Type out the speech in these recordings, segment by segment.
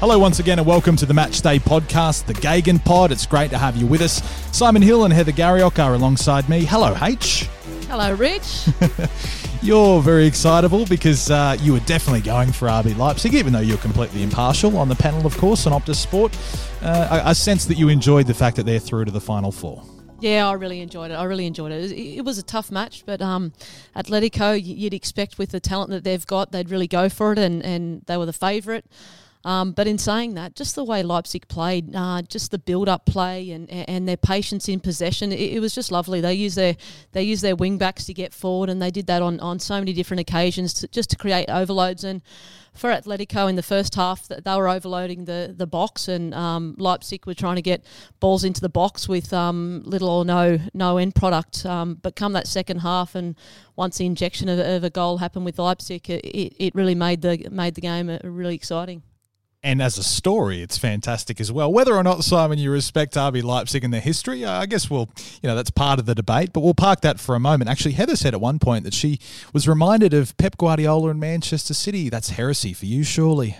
Hello once again and welcome to the Matchday podcast, the GegenPod. It's great to have you with us. Simon Hill and Heather Garriock are alongside me. Hello, H. Hello, Rich. You're very excitable because you were definitely going for RB Leipzig, even though you're completely impartial on the panel, of course, on Optus Sport. I sense that you enjoyed the fact that they're through to the Final Four. Yeah, I really enjoyed it. It was a tough match, but Atletico, you'd expect with the talent that they've got, they'd really go for it, and they were the favourite. But in saying that, just the way Leipzig played, just the build-up play and their patience in possession, it was just lovely. They used their wing-backs to get forward, and they did that on so many different occasions to create overloads. And for Atletico in the first half, they were overloading the box, and Leipzig were trying to get balls into the box with little or no end product. But come that second half, and once the injection of a goal happened with Leipzig, it really made the game really exciting. And as a story, it's fantastic as well. Whether or not, Simon, you respect RB Leipzig and their history, I guess that's part of the debate, but we'll park that for a moment. Actually, Heather said at one point that she was reminded of Pep Guardiola and Manchester City. That's heresy for you, surely.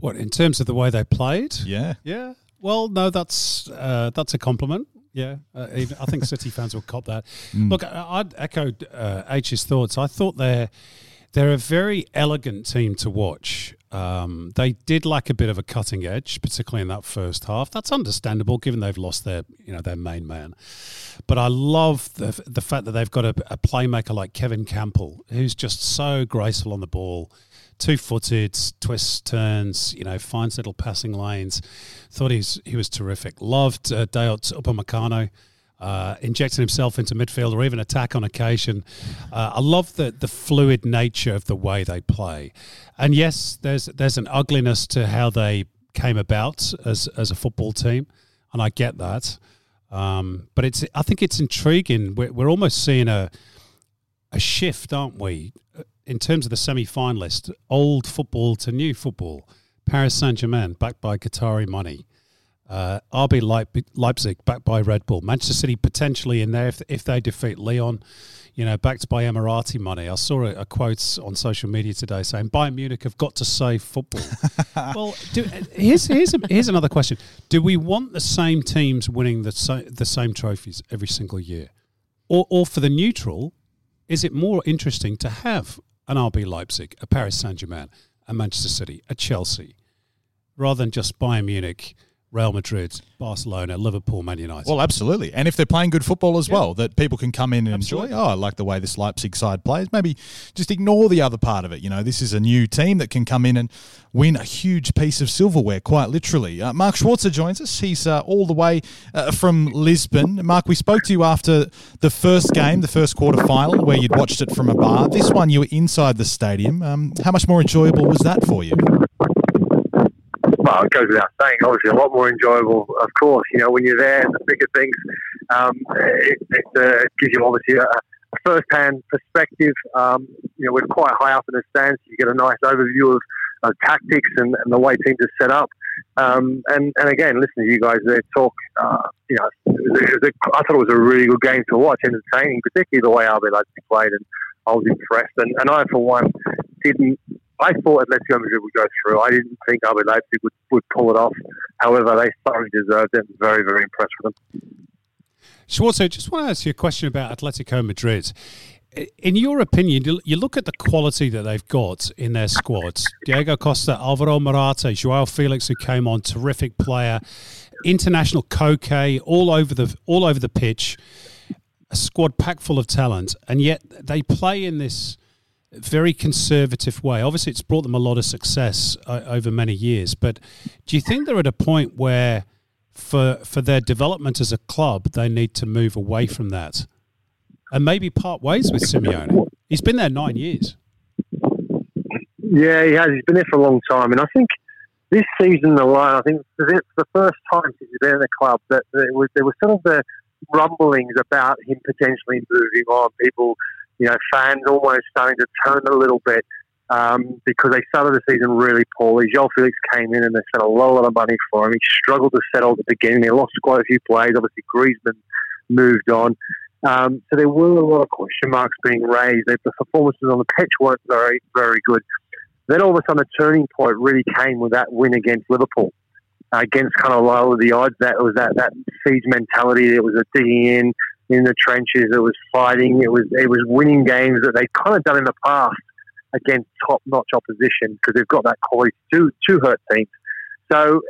What, in terms of the way they played? Yeah. Yeah. Well, no, that's a compliment. Yeah. I think City fans will cop that. Mm. Look, I'd echo H's thoughts. I thought they're a very elegant team to watch. They did lack a bit of a cutting edge, particularly in that first half. That's understandable, given they've lost their main man. But I love the fact that they've got a playmaker like Kevin Campbell, who's just so graceful on the ball, two-footed, twists, turns, finds little passing lanes. Thought he was terrific. Loved Dayot Upamecano. Injecting himself into midfield or even attack on occasion. I love the fluid nature of the way they play. And yes, there's an ugliness to how they came about as a football team, and I get that. But I think it's intriguing. We're almost seeing a shift, aren't we, in terms of the semi-finalists, old football to new football. Paris Saint-Germain, backed by Qatari money. RB Leipzig backed by Red Bull. Manchester City potentially in there if they defeat Lyon, backed by Emirati money. I saw a quote on social media today saying Bayern Munich have got to save football. Well, here's another question: do we want the same teams winning the same trophies every single year, or for the neutral, is it more interesting to have an RB Leipzig, a Paris Saint-Germain, a Manchester City, a Chelsea, rather than just Bayern Munich, Real Madrid, Barcelona, Liverpool, Man United? Well, absolutely. And if they're playing good football as well, that people can come in and enjoy. Oh, I like the way this Leipzig side plays. Maybe just ignore the other part of it. This is a new team that can come in and win a huge piece of silverware, quite literally. Mark Schwarzer joins us. He's all the way from Lisbon. Mark, we spoke to you after the first game, the first quarter final, where you'd watched it from a bar. This one, you were inside the stadium. How much more enjoyable was that for you? Well, it goes without saying, obviously, a lot more enjoyable, of course. When you're there in the thick of things, it gives you, obviously, a first-hand perspective. We're quite high up in the stands, so you get a nice overview of tactics and the way teams are set up. And again, listening to you guys there talk, I thought it was a really good game to watch, entertaining, particularly the way RB Leipzig played, and I was impressed. And I, for one, I thought Atletico Madrid would go through. I didn't think RB Leipzig would pull it off. However, they certainly deserved it. I'm very, very impressed with them. Schwarzer, just want to ask you a question about Atletico Madrid. In your opinion, you look at the quality that they've got in their squads. Diego Costa, Alvaro Morata, Joao Felix, who came on, terrific player. International Koke all over the pitch. A squad packed full of talent. And yet they play in this very conservative way. Obviously, it's brought them a lot of success over many years, but do you think they're at a point where for their development as a club, they need to move away from that and maybe part ways with Simeone. He's been there 9 years. Yeah, he has. He's been there for a long time. And I think this season alone, I think it's the first time since he's been in the club that there was sort of the rumblings about him potentially moving on. People, you know, fans almost starting to turn a little bit because they started the season really poorly. Joao Felix came in and they spent a lot of money for him. He struggled to settle at the beginning. They lost quite a few players. Obviously, Griezmann moved on. So there were a lot of question marks being raised. The performances on the pitch weren't very, very good. Then all of a sudden, the turning point really came with that win against Liverpool, against kind of lower the odds. That was that siege mentality. It was a digging in the trenches. It was fighting. It was winning games that they kind of done in the past against top-notch opposition because they've got that quality to hurt teams. So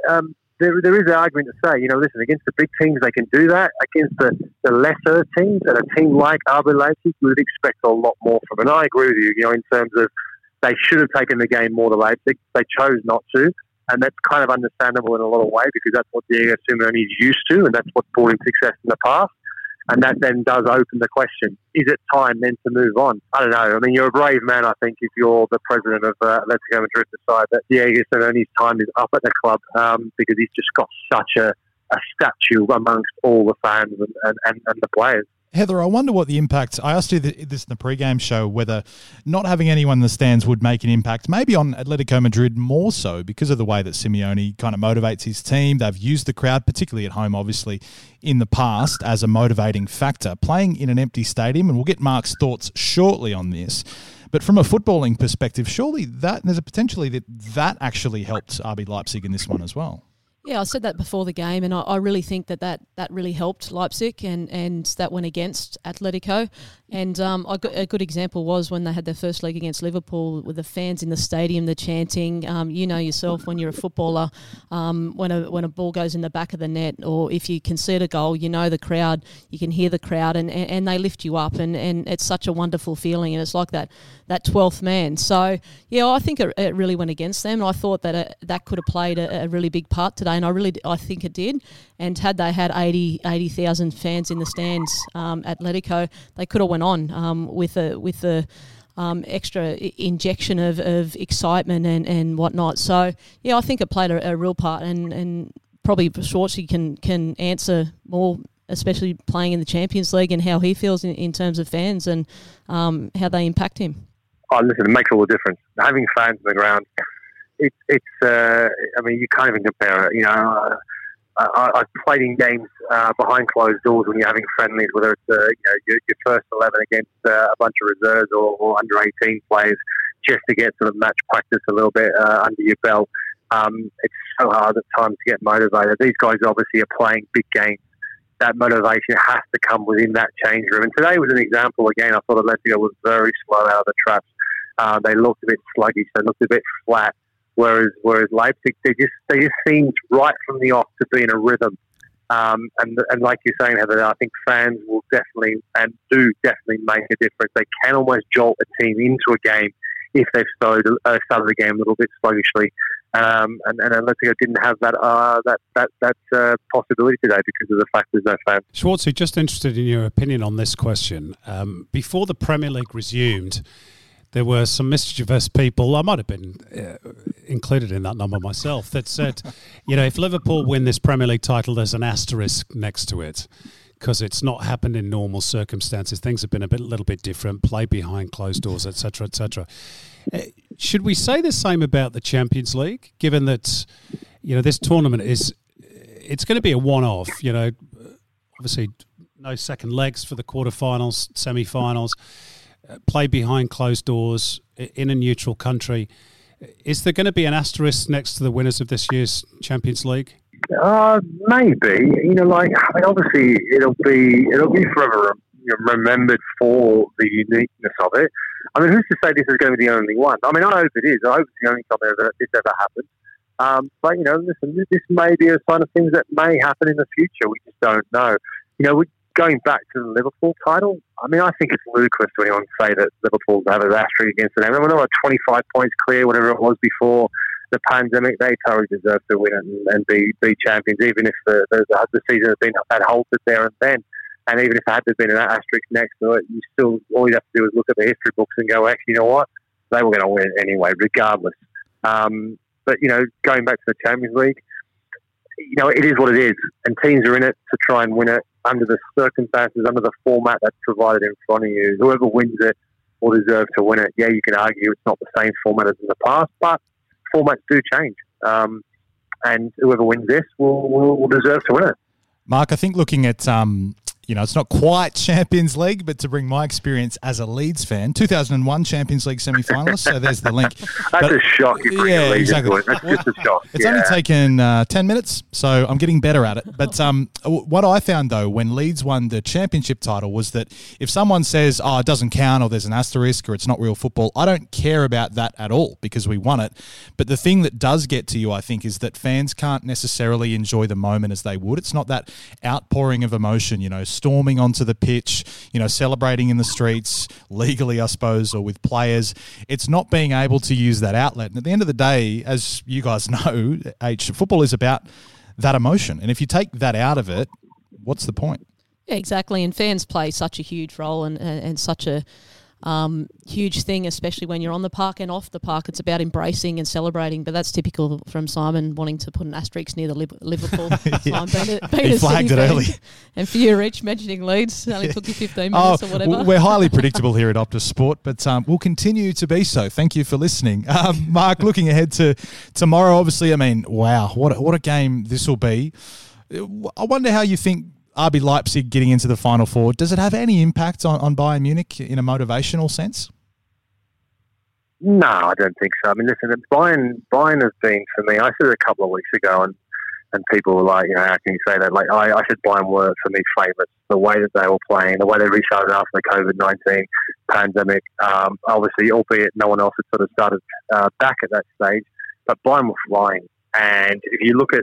there is an argument to say, you know, listen, against the big teams they can do that. Against the lesser teams and a team like RB Leipzig, you would expect a lot more from. And I agree with you, you know, in terms of they should have taken the game more to Leipzig. They chose not to, and that's kind of understandable in a lot of ways because that's what Diego Simeone is used to, and that's what's brought him success in the past. And that then does open the question: is it time then to move on? I don't know. I mean, you're a brave man, I think, if you're the president of Atletico Madrid, decide that Diego Simeone's time is up at the club because he's just got such a statue amongst all the fans and the players. Heather, I wonder what the impact, I asked you this in the pre-game show, whether not having anyone in the stands would make an impact, maybe on Atletico Madrid more so because of the way that Simeone kind of motivates his team. They've used the crowd, particularly at home, obviously, in the past as a motivating factor. Playing in an empty stadium, and we'll get Mark's thoughts shortly on this, but from a footballing perspective, surely there's a potentially that actually helped RB Leipzig in this one as well. Yeah, I said that before the game, and I really think that really helped Leipzig and that went against Atletico. And a good example was when they had their first leg against Liverpool with the fans in the stadium, the chanting. You know yourself when you're a footballer, when a ball goes in the back of the net or if you concede a goal, you know the crowd, you can hear the crowd and they lift you up and it's such a wonderful feeling and it's like that 12th man. So, yeah, I think it really went against them. And I thought that could have played a really big part today. And I think it did. And had they had 80,000 fans in the stands at Atletico, they could have went on with the extra injection of excitement and whatnot. So, yeah, I think it played a real part and probably Schwarzer can answer more, especially playing in the Champions League and how he feels in terms of fans and how they impact him. Oh, listen, it makes all the difference. Having fans on the ground... It's I mean, you can't even compare it. You know, I've played in games behind closed doors when you're having friendlies, whether it's your first 11 against a bunch of reserves or under-18 players, just to get sort of match practice a little bit under your belt. It's so hard at times to get motivated. These guys obviously are playing big games. That motivation has to come within that change room. And today was an example. Again, I thought Atletico was very slow out of the traps. They looked a bit sluggish. They looked a bit flat. Whereas Leipzig, they just seemed right from the off to be in a rhythm, and like you're saying, Heather, I think fans will definitely and do definitely make a difference. They can almost jolt a team into a game if they've started the game a little bit sluggishly, and Atletico didn't have that possibility today because of the fact there's no fans. Schwarzer, just interested in your opinion on this question. Before the Premier League resumed, there were some mischievous people, I might have been included in that number myself, that said, you know, if Liverpool win this Premier League title, there's an asterisk next to it because it's not happened in normal circumstances. Things have been a little bit different, play behind closed doors, etc., etc. Should we say the same about the Champions League, given that, you know, this tournament it's going to be a one-off, you know, obviously no second legs for the quarterfinals, semi-finals. Play behind closed doors in a neutral country. Is there going to be an asterisk next to the winners of this year's Champions League? Maybe. You know, like, obviously it'll be forever remembered for the uniqueness of it. I mean, who's to say this is going to be the only one? I mean, I hope it is. I hope it's the only time it's ever happened. But, you know, listen, this may be a sign of things that may happen in the future. We just don't know. You know, going back to the Liverpool title, I mean, I think it's ludicrous to anyone say that Liverpool have an asterisk against them. They were 25 points clear, whatever it was before. the pandemic, they totally deserve to win and be champions, even if the season had halted there and then. And even if there had been an asterisk next to it, you still, all you have to do is look at the history books and go, actually, you know what? They were going to win anyway, regardless. But, you know, going back to the Champions League, you know, it is what it is. And teams are in it to try and win it under the circumstances, under the format that's provided in front of you. Whoever wins it will deserve to win it. Yeah, you can argue it's not the same format as in the past, but formats do change. And whoever wins this will deserve to win it. Mark, I think looking at... you know, it's not quite Champions League, but to bring my experience as a Leeds fan, 2001 Champions League semi-finalist, so there's the link. That's a shock. Yeah, exactly. That's just a shock. It's only taken 10 minutes, so I'm getting better at it. But what I found, though, when Leeds won the championship title was that if someone says, oh, it doesn't count, or there's an asterisk, or it's not real football, I don't care about that at all because we won it. But the thing that does get to you, I think, is that fans can't necessarily enjoy the moment as they would. It's not that outpouring of emotion, you know, storming onto the pitch, you know, celebrating in the streets, legally, I suppose, or with players. It's not being able to use that outlet. And at the end of the day, as you guys know, football is about that emotion. And if you take that out of it, what's the point? Yeah, exactly. And fans play such a huge role and such a huge thing, especially when you're on the park and off the park. It's about embracing and celebrating, but that's typical from Simon wanting to put an asterisk near the Liverpool. Yeah. He flagged it early. And for you, Rich, mentioning Leeds, it only took you 15 minutes or whatever. We're highly predictable here at Optus Sport, but we'll continue to be so. Thank you for listening. Mark, looking ahead to tomorrow, obviously, I mean, wow, what a game this will be. I wonder how you think RB Leipzig getting into the Final Four, does it have any impact on Bayern Munich in a motivational sense? No, I don't think so. I mean, listen, Bayern has been, for me, I said it a couple of weeks ago, and people were like, you know, how can you say that? Like, I said Bayern were, for me, favourites. The way that they were playing, the way they restarted after the COVID-19 pandemic, obviously, albeit no one else had sort of started back at that stage, but Bayern were flying. And if you look at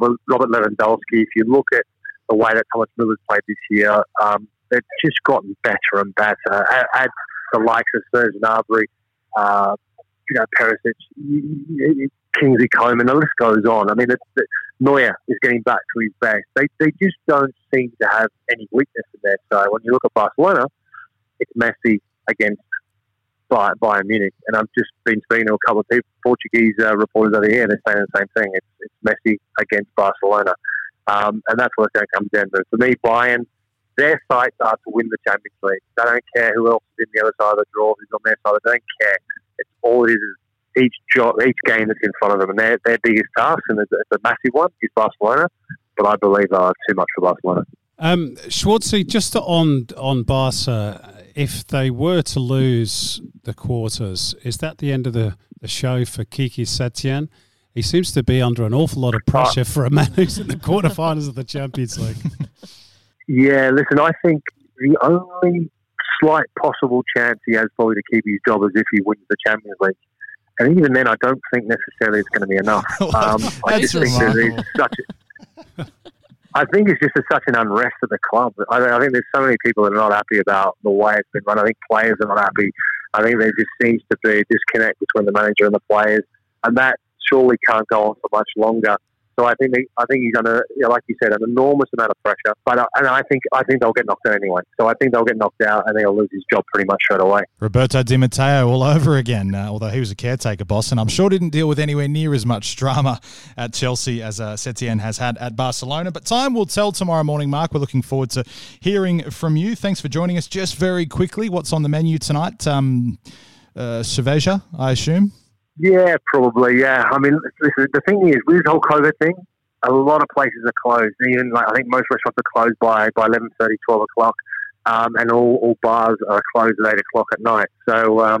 Robert Lewandowski, if you look at the way that Thomas Muller's played this year, it's just gotten better and better. Add the likes of Serge Gnabry, you know, Perisic, Kingsley Coman, the list goes on. I mean, Neuer is getting back to his best. They just don't seem to have any weakness in their side. When you look at Barcelona, it's Messi against Bayern Munich. And I've just been speaking to a couple of people, Portuguese reporters over here, and they're saying the same thing. It's Messi against Barcelona. And that's where it's going to come down to. For me, Bayern, their sights are to win the Champions League. They don't care who else is in the other side of the draw, who's on their side. They don't care. It's all it is each game that's in front of them. And their biggest task, and it's a massive one, is Barcelona. But I believe they're too much for Barcelona. Schwarzer, just on Barca, if they were to lose the quarters, is that the end of the show for Kiki Setien? He seems to be under an awful lot of pressure for a man who's in the quarterfinals of the Champions League. Yeah, listen, I think the only slight possible chance he has probably to keep his job is if he wins the Champions League. And even then, I don't think necessarily it's going to be enough. I just think there's I think it's just such an unrest at the club. I think there's so many people that are not happy about the way it's been run. I think players are not happy. I think there just seems to be a disconnect between the manager and the players. And that surely can't go on for much longer. So I think he's under, you know, like you said, an enormous amount of pressure. But I think they'll get knocked out anyway. So I think they'll get knocked out and he'll lose his job pretty much straight away. Roberto Di Matteo all over again, although he was a caretaker boss and I'm sure didn't deal with anywhere near as much drama at Chelsea as Setien has had at Barcelona. But time will tell tomorrow morning, Mark. We're looking forward to hearing from you. Thanks for joining us. Just very quickly, what's on the menu tonight? Cerveja, I assume. Yeah, probably, yeah. I mean, listen, the thing is, with this whole COVID thing, a lot of places are closed. Even, like, I think most restaurants are closed by 11:30, 12 o'clock, and all bars are closed at 8 o'clock at night. So,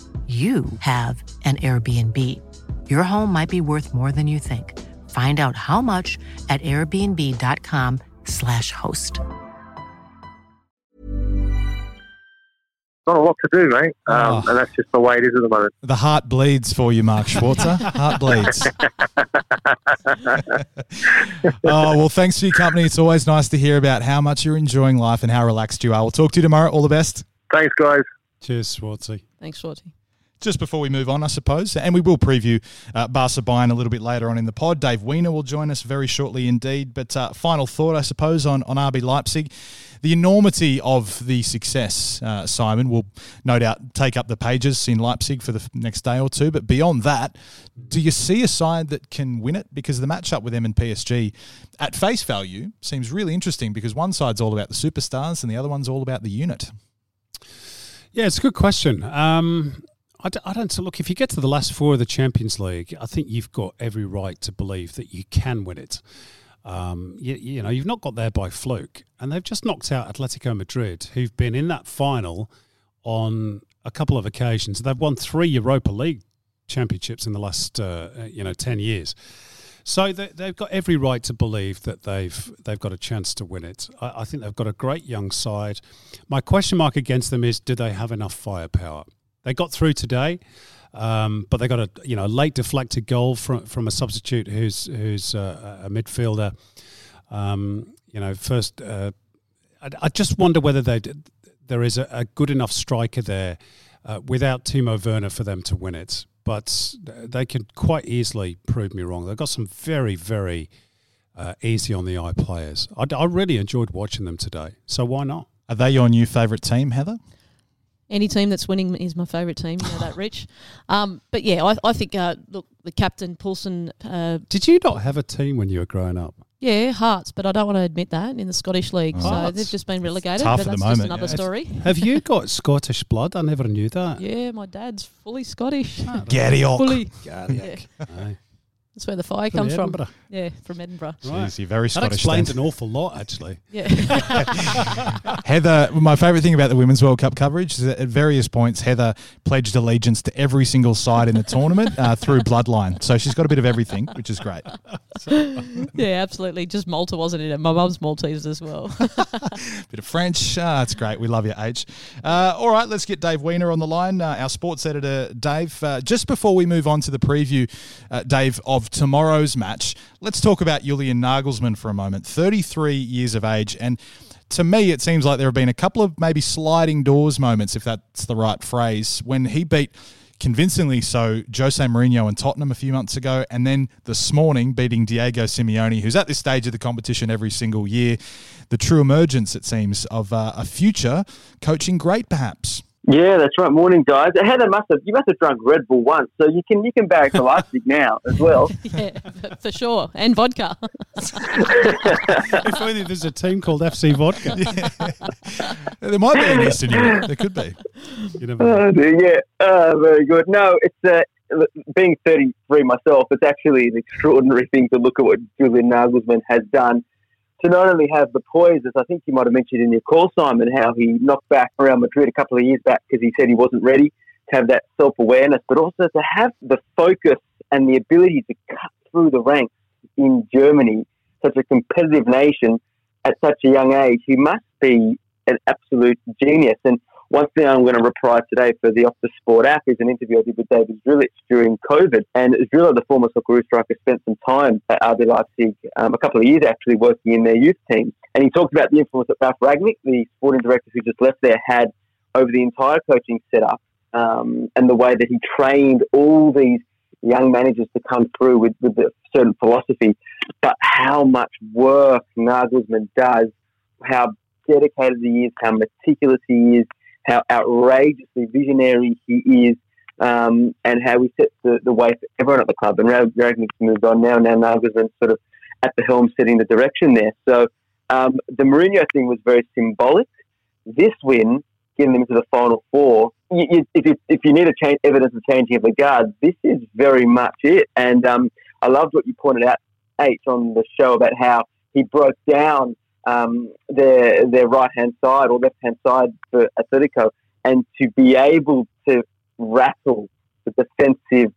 you have an Airbnb. Your home might be worth more than you think. Find out how much at airbnb.com/host. Not a lot to do, mate. And that's just the way it is at the moment. The heart bleeds for you, Mark Schwarzer. Heart bleeds. Oh, well, thanks for your company. It's always nice to hear about how much you're enjoying life and how relaxed you are. We'll talk to you tomorrow. All the best. Thanks, guys. Cheers, Schwartzy. Thanks, Schwartzy. Just before we move on, I suppose, and we will preview Barca Bayern a little bit later on in the pod. Dave Wiener will join us very shortly indeed. But final thought, I suppose, on RB Leipzig. The enormity of the success, Simon, will no doubt take up the pages in Leipzig for the next day or two. But beyond that, do you see a side that can win it? Because the matchup with them and PSG at face value seems really interesting because one side's all about the superstars and the other one's all about the unit. Yeah, it's a good question. Look, if you get to the last four of the Champions League, I think you've got every right to believe that you can win it. You know, you've not got there by fluke. And they've just knocked out Atletico Madrid, who've been in that final on a couple of occasions. They've won 3 Europa League championships in the last, 10 years. So they've got every right to believe that they've got a chance to win it. I think they've got a great young side. My question mark against them is, do they have enough firepower? They got through today, but they got a late deflected goal from a substitute who's a midfielder. I just wonder whether there is a good enough striker there without Timo Werner for them to win it. But they can quite easily prove me wrong. They've got some very, very easy on the eye players. I really enjoyed watching them today, so why not? Are they your new favourite team, Heather? Any team that's winning is my favourite team, you know that, Rich. But yeah, I think, the captain, Poulsen... Did you not have a team when you were growing up? Yeah, Hearts, but I don't want to admit that in the Scottish League. Oh. So they've just been relegated, but that's just another story. Have you got Scottish blood? I never knew that. Yeah, my dad's fully Scottish. Gaddioch. Gaddioch. Yeah. That's where the fire comes from. Yeah, from Edinburgh. Right. Jeez, you're very Scottish. That explains an awful lot, actually. Yeah. Heather, my favourite thing about the Women's World Cup coverage is that at various points, Heather pledged allegiance to every single side in the tournament through bloodline. So she's got a bit of everything, which is great. Yeah, absolutely. Just Malta, wasn't it? My mum's Maltese as well. Bit of French. That's great. We love your H. All right, let's get Dave Wiener on the line, our sports editor, Dave. Just before we move on to the preview, Dave, of tomorrow's match, let's talk about Julian Nagelsmann for a moment. 33 years of age, and to me it seems like there have been a couple of maybe sliding doors moments, if that's the right phrase, when he beat convincingly so Jose Mourinho and Tottenham a few months ago, and then this morning beating Diego Simeone, who's at this stage of the competition every single year. The true emergence, it seems, of a future coaching great, perhaps. Yeah, that's right. Morning, guys. Heather, you must have drunk Red Bull once, so you can barrack for Leipzig now as well. Yeah, for sure. And vodka. If only there's a team called FC Vodka. Yeah. There might be an Eastern Europe. There could be. You never know. Very good. No, it's being 33 myself, it's actually an extraordinary thing to look at what Julian Nagelsmann has done. To not only have the poise, as I think you might have mentioned in your call, Simon, how he knocked back Real Madrid a couple of years back because he said he wasn't ready, to have that self-awareness, but also to have the focus and the ability to cut through the ranks in Germany, such a competitive nation at such a young age. He must be an absolute genius. And one thing I'm going to reprise today for the Optus Sport app is an interview I did with David Zrillich during COVID. And Zrillich, the former Socceroos striker, spent some time at RB Leipzig, a couple of years actually, working in their youth team. And he talked about the influence that Ralf Rangnick, the sporting director who just left there, had over the entire coaching setup, and the way that he trained all these young managers to come through with a certain philosophy. But how much work Nagelsmann does, how dedicated he is, how meticulous he is, how outrageously visionary he is, and how he sets the way for everyone at the club. And Rangnick's moved on now. Now Nagelsmann's sort of at the helm, setting the direction there. So the Mourinho thing was very symbolic. This win, getting them into the final four, if you need evidence of changing of the guard, this is very much it. And I loved what you pointed out, H, on the show about how he broke down their right-hand side or left-hand side for Atletico, and to be able to rattle the defensive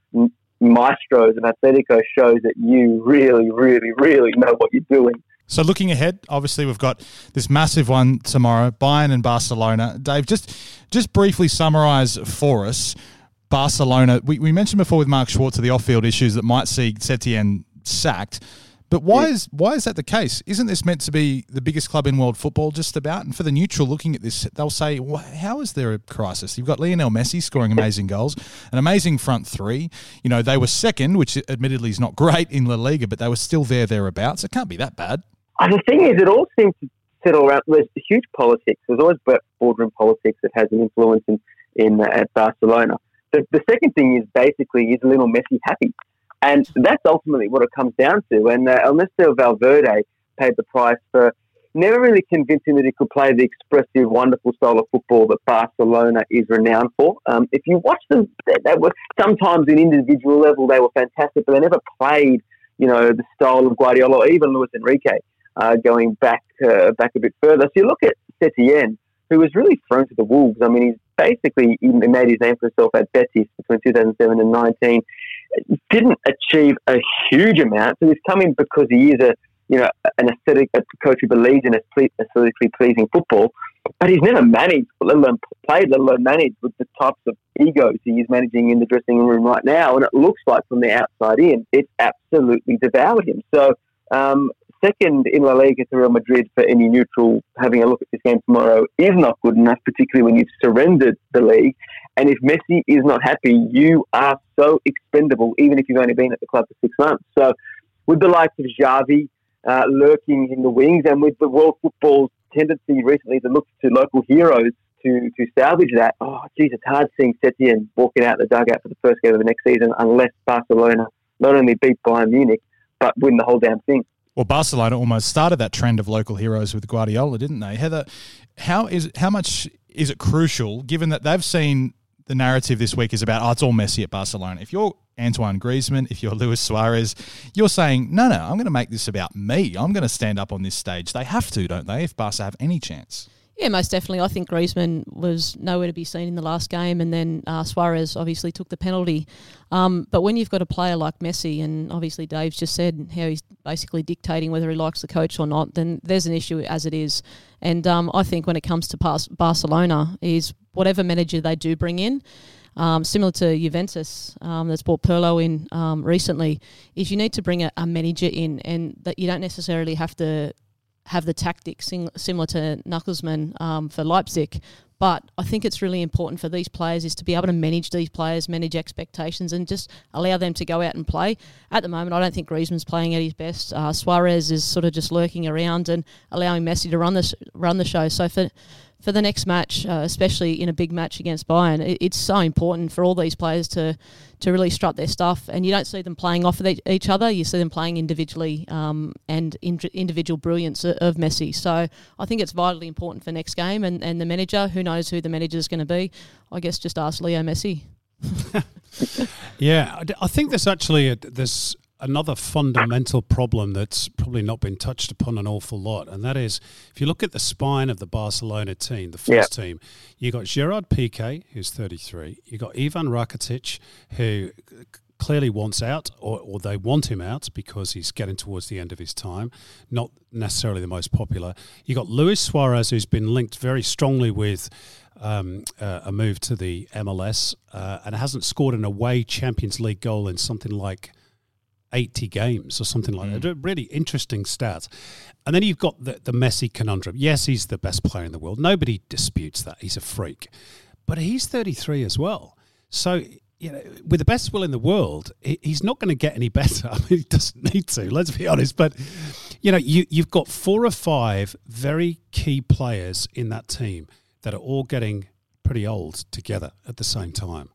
maestros of Atletico shows that you really, really, really know what you're doing. So looking ahead, obviously we've got this massive one tomorrow, Bayern and Barcelona. Dave, just briefly summarise for us Barcelona. We mentioned before with Mark Schwarzer the off-field issues that might see Setien sacked. But why is that the case? Isn't this meant to be the biggest club in world football just about? And for the neutral looking at this, they'll say, well, how is there a crisis? You've got Lionel Messi scoring amazing goals, an amazing front three. You know, they were second, which admittedly is not great in La Liga, but they were still thereabouts. It can't be that bad. The thing is, it all seems to settle around. There's huge politics. There's always boardroom politics that has an influence at Barcelona. The second thing is basically, is Lionel Messi happy? And that's ultimately what it comes down to. And Ernesto Valverde paid the price for never really convincing that he could play the expressive, wonderful style of football that Barcelona is renowned for. If you watch them, they were sometimes in individual level, they were fantastic, but they never played, you know, the style of Guardiola or even Luis Enrique going back a bit further. So you look at Setien, who was really thrown to the wolves. I mean, he made his name for himself at Betis between 2007 and 19. Didn't achieve a huge amount. So he's come in because he is an aesthetic coach who believes in aesthetically pleasing football, but he's never managed, let alone played, let alone managed with the types of egos he is managing in the dressing room right now. And it looks like from the outside in, it's absolutely devoured him. So second in La Liga to Real Madrid for any neutral having a look at this game tomorrow is not good enough, particularly when you've surrendered the league. And if Messi is not happy, you are so expendable, even if you've only been at the club for 6 months. So with the likes of Xavi lurking in the wings and with the world football's tendency recently to look to local heroes to salvage that, it's hard seeing Setien walking out the dugout for the first game of the next season unless Barcelona not only beat Bayern Munich, but win the whole damn thing. Well, Barcelona almost started that trend of local heroes with Guardiola, didn't they? Heather, how much is it crucial, given that they've seen the narrative this week is about, it's all Messi at Barcelona. If you're Antoine Griezmann, if you're Luis Suarez, you're saying, no, I'm going to make this about me. I'm going to stand up on this stage. They have to, don't they, if Barca have any chance? Yeah, most definitely. I think Griezmann was nowhere to be seen in the last game, and then Suarez obviously took the penalty. But when you've got a player like Messi, and obviously Dave's just said how he's basically dictating whether he likes the coach or not, then there's an issue as it is. And I think when it comes to Barcelona is whatever manager they do bring in, similar to Juventus that's brought Pirlo in recently, is you need to bring a manager in, and that you don't necessarily have to have the tactics similar to Nagelsmann for Leipzig. But I think it's really important for these players is to be able to manage these players, manage expectations, and just allow them to go out and play. At the moment, I don't think Griezmann's playing at his best. Suarez is sort of just lurking around and allowing Messi to run the show. So for the next match, especially in a big match against Bayern, it's so important for all these players to really strut their stuff. And you don't see them playing off of each other. You see them playing individually and individual brilliance of Messi. So I think it's vitally important for next game. And the manager, who knows who the manager is going to be? I guess just ask Leo Messi. Yeah, I think there's actually there's another fundamental problem that's probably not been touched upon an awful lot, and that is if you look at the spine of the Barcelona team, the first team, you got Gerard Piqué, who's 33, you got Ivan Rakitic, who clearly wants out, or they want him out because he's getting towards the end of his time, not necessarily the most popular. You got Luis Suarez, who's been linked very strongly with a move to the MLS and hasn't scored an away Champions League goal in something like 80 games or something like that. Really interesting stats. And then you've got the Messi conundrum. Yes, he's the best player in the world. Nobody disputes that. He's a freak. But he's 33 as well. So, you know, with the best will in the world, he's not going to get any better. I mean, he doesn't need to, let's be honest. But, you know, you've got 4 or 5 very key players in that team that are all getting pretty old together at the same time.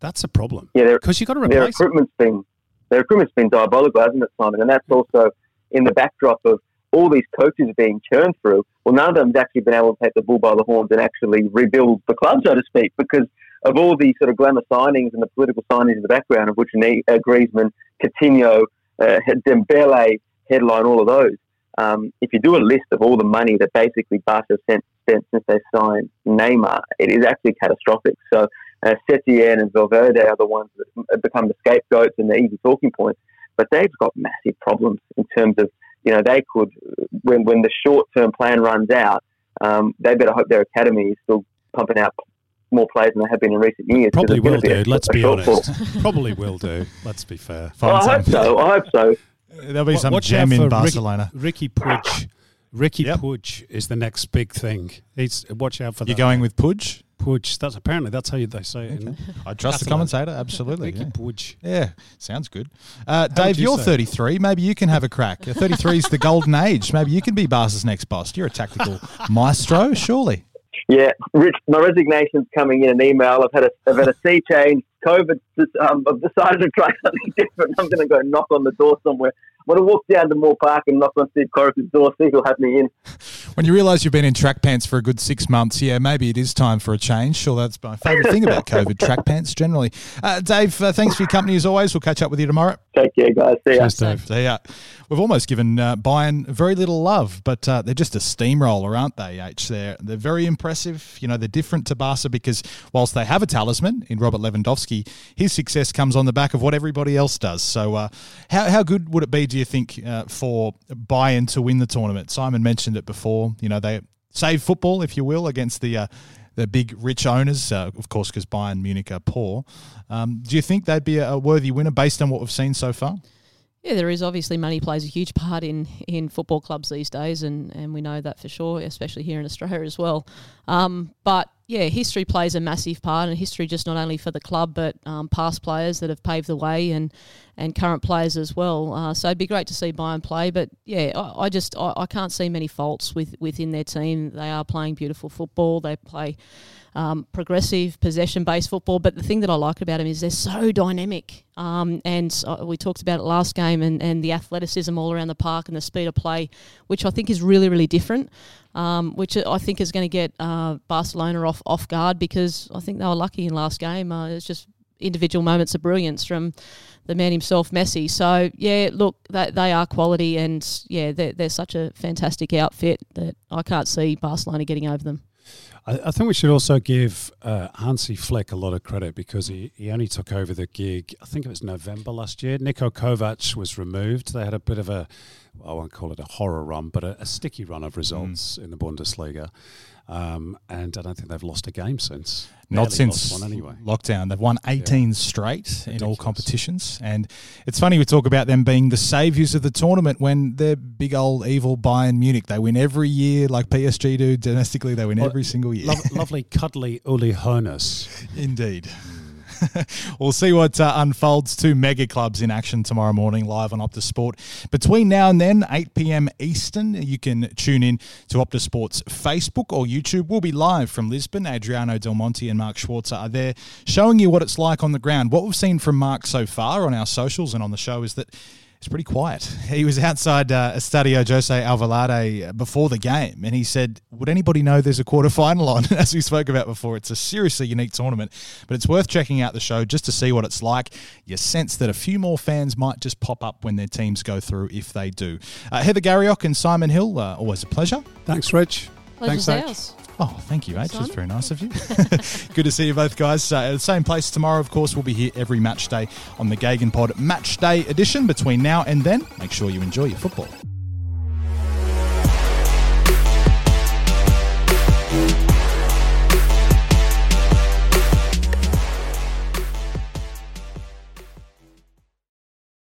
That's a problem. Yeah, because you've got to replace their recruitment thing. The recruitment's been diabolical, hasn't it, Simon? And that's also in the backdrop of all these coaches being churned through. Well, none of them's actually been able to take the bull by the horns and actually rebuild the club, so to speak, because of all the sort of glamour signings and the political signings in the background, of which Griezmann, Coutinho, Dembele headline all of those. If you do a list of all the money that basically Barca spent since they signed Neymar, it is actually catastrophic. So Setien and Valverde are the ones that become the scapegoats and the easy talking points. But they've got massive problems in terms of, you know, they could, when the short-term plan runs out, they better hope their academy is still pumping out more players than they have been in recent years. Probably will do, let's be honest. Probably will do, let's be fair. I hope so. There'll be some gem in Barcelona. Ricky Pudge. Pudge is the next big thing. Watch out for that. You're going with Pudge? Pudge. That's how they say it. Okay. I trust the commentator, absolutely. Ricky Pudge. Yeah, sounds good. Dave, you're 33. Maybe you can have a crack. 33 is the golden age. Maybe you can be Barca's next boss. You're a tactical maestro, surely. Yeah, Rich, my resignation's coming in an email. I've had a sea change. COVID. I've decided to try something different. I'm going to go knock on the door somewhere. I'm going to walk down to Moore Park and knock on Steve Corrigan's door, see if he'll have me in. When you realise you've been in track pants for a good 6 months, yeah, maybe it is time for a change. Sure, that's my favourite thing about COVID, track pants generally. Dave, thanks for your company as always. We'll catch up with you tomorrow. Take care, guys. See ya. Cheers, Dave. See ya. We've almost given Bayern very little love, but they're just a steamroller, aren't they, H? They're very impressive. You know, they're different to Barca because whilst they have a talisman in Robert Lewandowski, his success comes on the back of what everybody else does. So how good would it be, do you think, for Bayern to win the tournament? Simon mentioned it before. You know, they save football, if you will, against the big rich owners, of course, because Bayern Munich are poor. Do you think they'd be a worthy winner based on what we've seen so far? Yeah, there is obviously money plays a huge part in football clubs these days, and we know that for sure, especially here in Australia as well. But yeah, history plays a massive part, and history just not only for the club but past players that have paved the way and current players as well. So it'd be great to see Bayern play, but yeah, I can't see many faults within their team. They are playing beautiful football. They play progressive, possession-based football. But the thing that I like about them is they're so dynamic. And we talked about it last game and the athleticism all around the park and the speed of play, which I think is really, really different, which I think is going to get Barcelona off guard because I think they were lucky in last game. It's just individual moments of brilliance from the man himself, Messi. So, yeah, look, they are quality and, yeah, they're such a fantastic outfit that I can't see Barcelona getting over them. I think we should also give Hansi Flick a lot of credit because he only took over the gig, I think it was November last year. Niko Kovac was removed. They had a bit of I won't call it a horror run, but a sticky run of results in the Bundesliga. And I don't think they've lost a game since. Not since lockdown. They've won 18 straight in all competitions. And it's funny we talk about them being the saviours of the tournament when they're big old evil Bayern Munich. They win every year like PSG do domestically. They win every single year. Lovely, cuddly Uli Hoeneß. Indeed. We'll see what unfolds. Two mega clubs in action tomorrow morning live on Optus Sport. Between now and then, 8 p.m. Eastern, you can tune in to Optus Sport's Facebook or YouTube. We'll be live from Lisbon. Adriano Del Monte and Mark Schwarzer are there showing you what it's like on the ground. What we've seen from Mark so far on our socials and on the show is that it's pretty quiet. He was outside Estadio Jose Alvalade before the game, and he said, would anybody know there's a quarterfinal on? As we spoke about before, it's a seriously unique tournament, but it's worth checking out the show just to see what it's like. You sense that a few more fans might just pop up when their teams go through, if they do. Heather Garriock and Simon Hill, always a pleasure. Thanks, Rich. Pleasure's ours. Oh, thank you, H. That's very nice of you. Good to see you both, guys. At the same place tomorrow, of course. We'll be here every match day on the GegenPod Match Day edition. Between now and then, make sure you enjoy your football.